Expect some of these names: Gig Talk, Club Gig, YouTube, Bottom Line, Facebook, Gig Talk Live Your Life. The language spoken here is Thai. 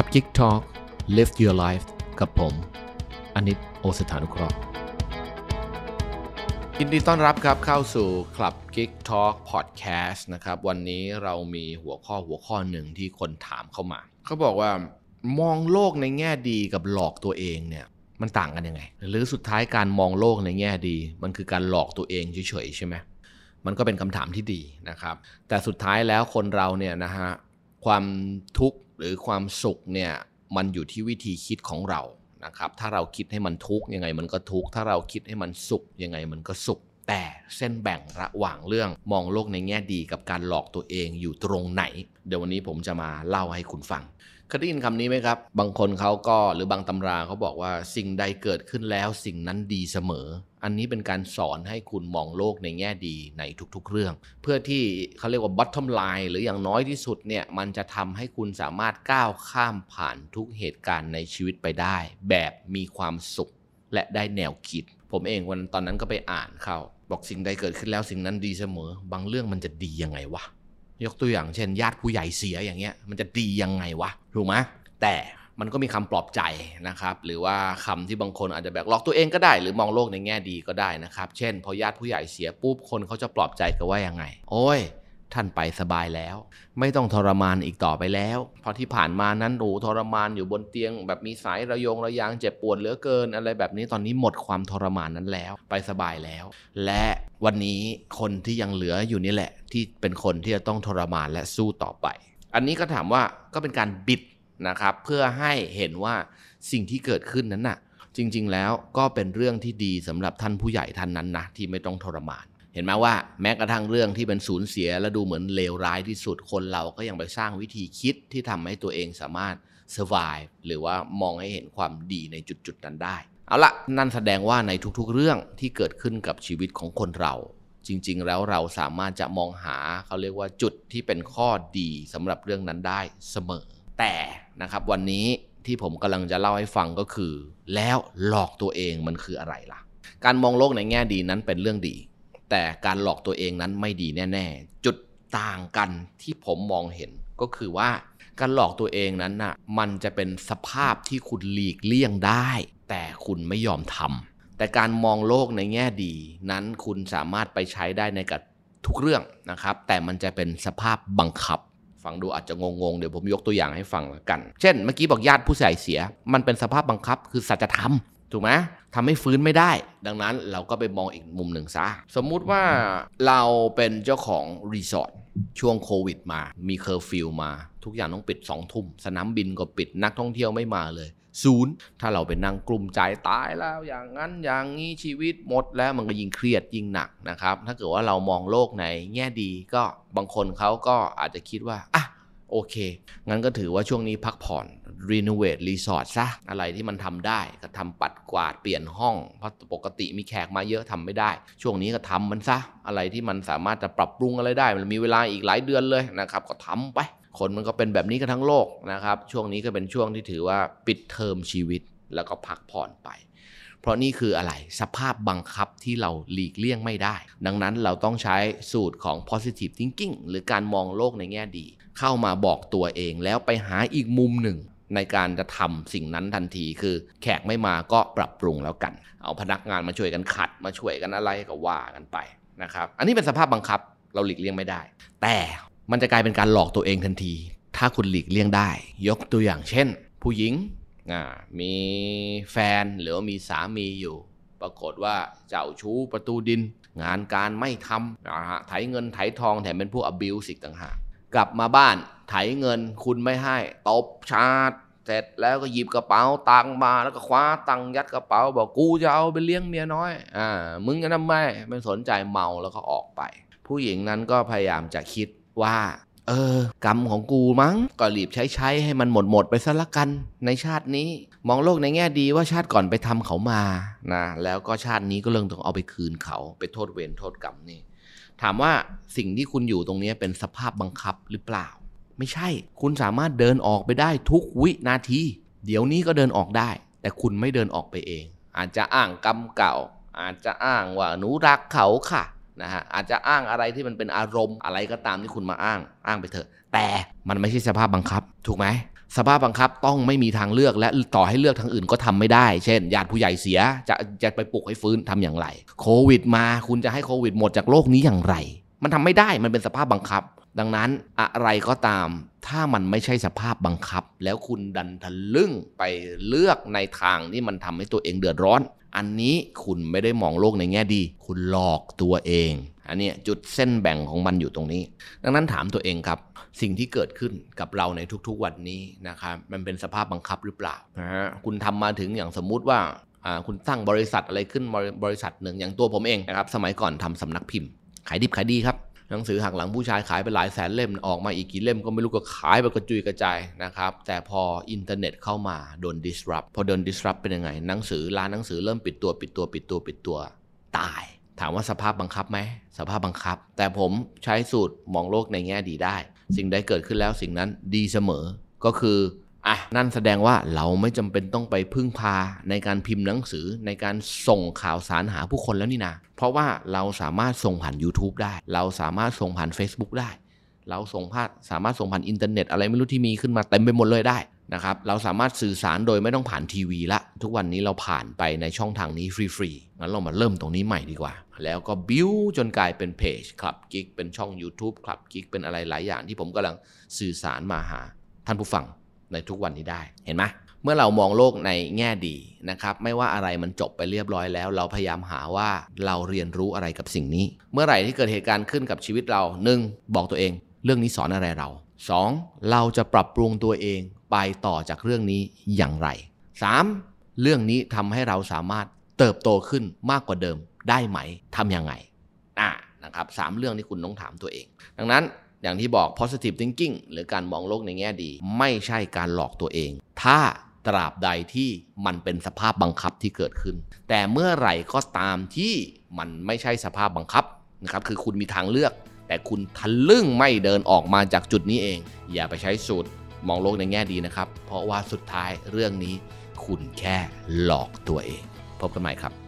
ครับ Gig Talk Live Your Life กับผมอนิต โอสถานุเคราะห์ยินดีต้อนรับครับเข้าสู่คลับ Gig Talk Podcast นะครับวันนี้เรามีหัวข้อหนึ่งที่คนถามเข้ามาเขาบอกว่ามองโลกในแง่ดีกับหลอกตัวเองเนี่ยมันต่างกันยังไงหรือสุดท้ายการมองโลกในแง่ดีมันคือการหลอกตัวเองเฉยๆใช่ไหมมันก็เป็นคำถามที่ดีนะครับแต่สุดท้ายแล้วคนเราเนี่ยนะฮะความทุกข์หรือความสุขเนี่ยมันอยู่ที่วิธีคิดของเรานะครับถ้าเราคิดให้มันทุกข์ยังไงมันก็ทุกข์ถ้าเราคิดให้มันสุขยังไงมันก็สุขแต่เส้นแบ่งระหว่างเรื่องมองโลกในแง่ดีกับการหลอกตัวเองอยู่ตรงไหนเดี๋ยววันนี้ผมจะมาเล่าให้คุณฟังเคยได้ยินคำนี้ไหมครับบางคนเขาก็หรือบางตำราเขาบอกว่าสิ่งใดเกิดขึ้นแล้วสิ่งนั้นดีเสมออันนี้เป็นการสอนให้คุณมองโลกในแง่ดีในทุกๆเรื่องเพื่อที่เขาเรียกว่า Bottom Line หรืออย่างน้อยที่สุดเนี่ยมันจะทำให้คุณสามารถก้าวข้ามผ่านทุกเหตุการณ์ในชีวิตไปได้แบบมีความสุขและได้แนวคิดผมเองวันตอนนั้นก็ไปอ่านเขาบอกสิ่งใดเกิดขึ้นแล้วสิ่งนั้นดีเสมอบางเรื่องมันจะดียังไงวะยกตัวอย่างเช่นญาติผู้ใหญ่เสียอย่างเงี้ยมันจะดียังไงวะถูกไหมแต่มันก็มีคำปลอบใจนะครับหรือว่าคำที่บางคนอาจจะแบบหลอกตัวเองก็ได้หรือมองโลกในแง่ดีก็ได้นะครับเช่นพอญาติผู้ใหญ่เสียปุ๊บคนเขาจะปลอบใจกันว่ายังไงโอ้ยท่านไปสบายแล้วไม่ต้องทรมานอีกต่อไปแล้วเพราะที่ผ่านมานั้นทรมานอยู่บนเตียงแบบมีสายระยางเจ็บปวดเหลือเกินอะไรแบบนี้ตอนนี้หมดความทรมานนั้นแล้วไปสบายแล้วและวันนี้คนที่ยังเหลืออยู่นี่แหละที่เป็นคนที่จะต้องทรมานและสู้ต่อไปอันนี้ก็ถามว่าก็เป็นการบิดนะครับเพื่อให้เห็นว่าสิ่งที่เกิดขึ้นนั้นน่ะจริงๆแล้วก็เป็นเรื่องที่ดีสำหรับท่านผู้ใหญ่ท่านนั้นนะที่ไม่ต้องทรมานเห็นไหมว่าแม้กระทั่งเรื่องที่เป็นสูญเสียและดูเหมือนเลวร้ายที่สุดคนเราก็ยังไปสร้างวิธีคิดที่ทำให้ตัวเองสามารถ survive หรือว่ามองให้เห็นความดีในจุดๆนั้นได้เอาละนั่นแสดงว่าในทุกๆเรื่องที่เกิดขึ้นกับชีวิตของคนเราจริงๆแล้วเราสามารถจะมองหาเขาเรียกว่าจุดที่เป็นข้อดีสำหรับเรื่องนั้นได้เสมอแต่นะครับวันนี้ที่ผมกำลังจะเล่าให้ฟังก็คือแล้วหลอกตัวเองมันคืออะไรล่ะการมองโลกในแง่ดีนั้นเป็นเรื่องดีแต่การหลอกตัวเองนั้นไม่ดีแน่ๆจุดต่างกันที่ผมมองเห็นก็คือว่าการหลอกตัวเองนั้นน่ะมันจะเป็นสภาพที่คุณหลีกเลี่ยงได้แต่คุณไม่ยอมทำแต่การมองโลกในแง่ดีนั้นคุณสามารถไปใช้ได้ในกับทุกเรื่องนะครับแต่มันจะเป็นสภาพบังคับฟังดูอาจจะงงๆเดี๋ยวผมยกตัวอย่างให้ฟังละกันเช่นเมื่อกี้บอกญาติผู้เสียหายเสียมันเป็นสภาพบังคับคือสัจธรรมถูกไหมทำให้ฟื้นไม่ได้ดังนั้นเราก็ไปมองอีกมุมหนึ่งซะสมมุติว่าเราเป็นเจ้าของรีสอร์ทช่วงโควิดมามีเคอร์ฟิวมาทุกอย่างต้องปิด 2 ทุ่มสนามบินก็ปิดนักท่องเที่ยวไม่มาเลยศูนย์ถ้าเราไปนั่งกลุ้มใจตายแล้วอย่างนั้นอย่างนี้ชีวิตหมดแล้วมันก็ยิ่งเครียดยิ่งหนักนะครับถ้าเกิดว่าเรามองโลกในแง่ดีก็บางคนเขาก็อาจจะคิดว่าอ่ะโอเคงั้นก็ถือว่าช่วงนี้พักผ่อนรีโนเวทรีสอร์ทซะอะไรที่มันทำได้ก็ทำปัดกวาดเปลี่ยนห้องเพราะปกติมีแขกมาเยอะทำไม่ได้ช่วงนี้ก็ทำมันซะอะไรที่มันสามารถจะปรับปรุงอะไรได้มันมีเวลาอีกหลายเดือนเลยนะครับก็ทำไปคนมันก็เป็นแบบนี้กันทั้งโลกนะครับช่วงนี้ก็เป็นช่วงที่ถือว่าปิดเทอมชีวิตแล้วก็พักผ่อนไปเพราะนี่คืออะไรสภาพบังคับที่เราหลีกเลี่ยงไม่ได้ดังนั้นเราต้องใช้สูตรของ positive thinking หรือการมองโลกในแง่ดีเข้ามาบอกตัวเองแล้วไปหาอีกมุมหนึ่งในการจะทำสิ่งนั้นทันทีคือแขกไม่มาก็ปรับปรุงแล้วกันเอาพนักงานมาช่วยกันขัดมาช่วยกันอะไรก็ว่ากันไปนะครับอันนี้เป็นสภาพบังคับเราหลีกเลี่ยงไม่ได้แต่มันจะกลายเป็นการหลอกตัวเองทันทีถ้าคุณหลีกเลี่ยงได้ยกตัวอย่างเช่นผู้หญิงมีแฟนหรือว่ามีสามีอยู่ปรากฏว่าเจ้าชู้ประตูดินงานการไม่ทำนะฮะไถเงินไถทองแถมเป็นพวก abuse อีกต่างหากกลับมาบ้านไถเงินคุณไม่ให้ตบชาดเสร็จแล้วก็หยิบกระเป๋าตังค์มาแล้วก็คว้าตังค์ยัดกระเป๋าบอกกูจะเอาไปเลี้ยงเมียน้อยมึงจะทำไมไม่สนใจเมาแล้วก็ออกไปผู้หญิงนั้นก็พยายามจะคิดว่ากรรมของกูมั้งก็รีบใช้ให้มันหมดไปซะละกันในชาตินี้มองโลกในแง่ดีว่าชาติก่อนไปทำเขามานะแล้วก็ชาตินี้ก็เรื่องต้องเอาไปคืนเขาไปโทษเวรโทษกรรมนี่ถามว่าสิ่งที่คุณอยู่ตรงนี้เป็นสภาพบังคับหรือเปล่าไม่ใช่คุณสามารถเดินออกไปได้ทุกวินาทีเดี๋ยวนี้ก็เดินออกได้แต่คุณไม่เดินออกไปเองอาจจะอ้างกรรมเก่าอาจจะอ้างว่าหนูรักเขาค่ะนะฮะอาจจะอ้างอะไรที่มันเป็นอารมณ์อะไรก็ตามที่คุณมาอ้างไปเถอะแต่มันไม่ใช่สภาพบังคับถูกไหม สภาพบังคับต้องไม่มีทางเลือกและต่อให้เลือกทางอื่นก็ทำไม่ได้เช่นญาติผู้ใหญ่เสียจะไปปลุกให้ฟื้นทำอย่างไรโควิดมาคุณจะให้โควิดหมดจากโลกนี้อย่างไรมันทำไม่ได้มันเป็นสภาพบังคับดังนั้นอะไรก็ตามถ้ามันไม่ใช่สภาพบังคับแล้วคุณดันทะลึ่งไปเลือกในทางที่มันทำให้ตัวเองเดือดร้อนอันนี้คุณไม่ได้มองโลกในแง่ดีคุณหลอกตัวเองอันนี้จุดเส้นแบ่งของมันอยู่ตรงนี้ดังนั้นถามตัวเองครับสิ่งที่เกิดขึ้นกับเราในทุกๆวันนี้นะครับมันเป็นสภาพบังคับหรือเปล่าคุณทำมาถึงอย่างสมมุติว่าคุณตั้งบริษัทอะไรขึ้นบริษัทหนึ่งอย่างตัวผมเองนะครับสมัยก่อนทำสำนักพิมพ์ขายดิบขายดีครับหนังสือหักหลังผู้ชายขายไปหลายแสนเล่มออกมาอีกกี่เล่มก็ไม่รู้ก็ขายไปกระจุยกระจายนะครับแต่พออินเทอร์เน็ตเข้ามาโดน disrupt พอโดน disrupt เป็นยังไงหนังสือร้านหนังสือเริ่มปิดตัวตายถามว่าสภาพบังคับไหมสภาพบังคับแต่ผมใช้สูตรมองโลกในแง่ดีได้สิ่งใดเกิดขึ้นแล้วสิ่งนั้นดีเสมอก็คือนั่นแสดงว่าเราไม่จำเป็นต้องไปพึ่งพาในการพิมพ์หนังสือในการส่งข่าวสารหาผู้คนแล้วนี่นะเพราะว่าเราสามารถส่งผ่าน YouTube ได้เราสามารถส่งผ่าน Facebook ได้เราสามารถส่งผ่านอินเทอร์เน็ตอะไรไม่รู้ที่มีขึ้นมาเต็มไปหมดเลยได้นะครับเราสามารถสื่อสารโดยไม่ต้องผ่านทีวีละทุกวันนี้เราผ่านไปในช่องทางนี้ฟรีๆงั้นเรามาเริ่มตรงนี้ใหม่ดีกว่าแล้วก็บิ้วจนกลายเป็นเพจ Club Gig เป็นช่อง YouTube Club Gig เป็นอะไรหลายอย่างที่ผมกำลังสื่อสารมาหาท่านผู้ฟังในทุกวันนี้ได้เห็นไหมเมื่อเรามองโลกในแง่ดีนะครับไม่ว่าอะไรมันจบไปเรียบร้อยแล้วเราพยายามหาว่าเราเรียนรู้อะไรกับสิ่งนี้เมื่อไหร่ที่เกิดเหตุการณ์ขึ้นกับชีวิตเรา 1. บอกตัวเองเรื่องนี้สอนอะไรเรา 2. เราจะปรับปรุงตัวเองไปต่อจากเรื่องนี้อย่างไร 3. เรื่องนี้ทำให้เราสามารถเติบโตขึ้นมากกว่าเดิมได้ไหมทำยังไงนะครับ3เรื่องที่คุณต้องถามตัวเองดังนั้นอย่างที่บอก positive thinking หรือการมองโลกในแง่ดีไม่ใช่การหลอกตัวเองถ้าตราบใดที่มันเป็นสภาพบังคับที่เกิดขึ้นแต่เมื่อไหร่ก็ตามที่มันไม่ใช่สภาพบังคับนะครับคือคุณมีทางเลือกแต่คุณทะลึ่งไม่เดินออกมาจากจุดนี้เองอย่าไปใช้สูตรมองโลกในแง่ดีนะครับเพราะว่าสุดท้ายเรื่องนี้คุณแค่หลอกตัวเองพบกันใหม่ครับ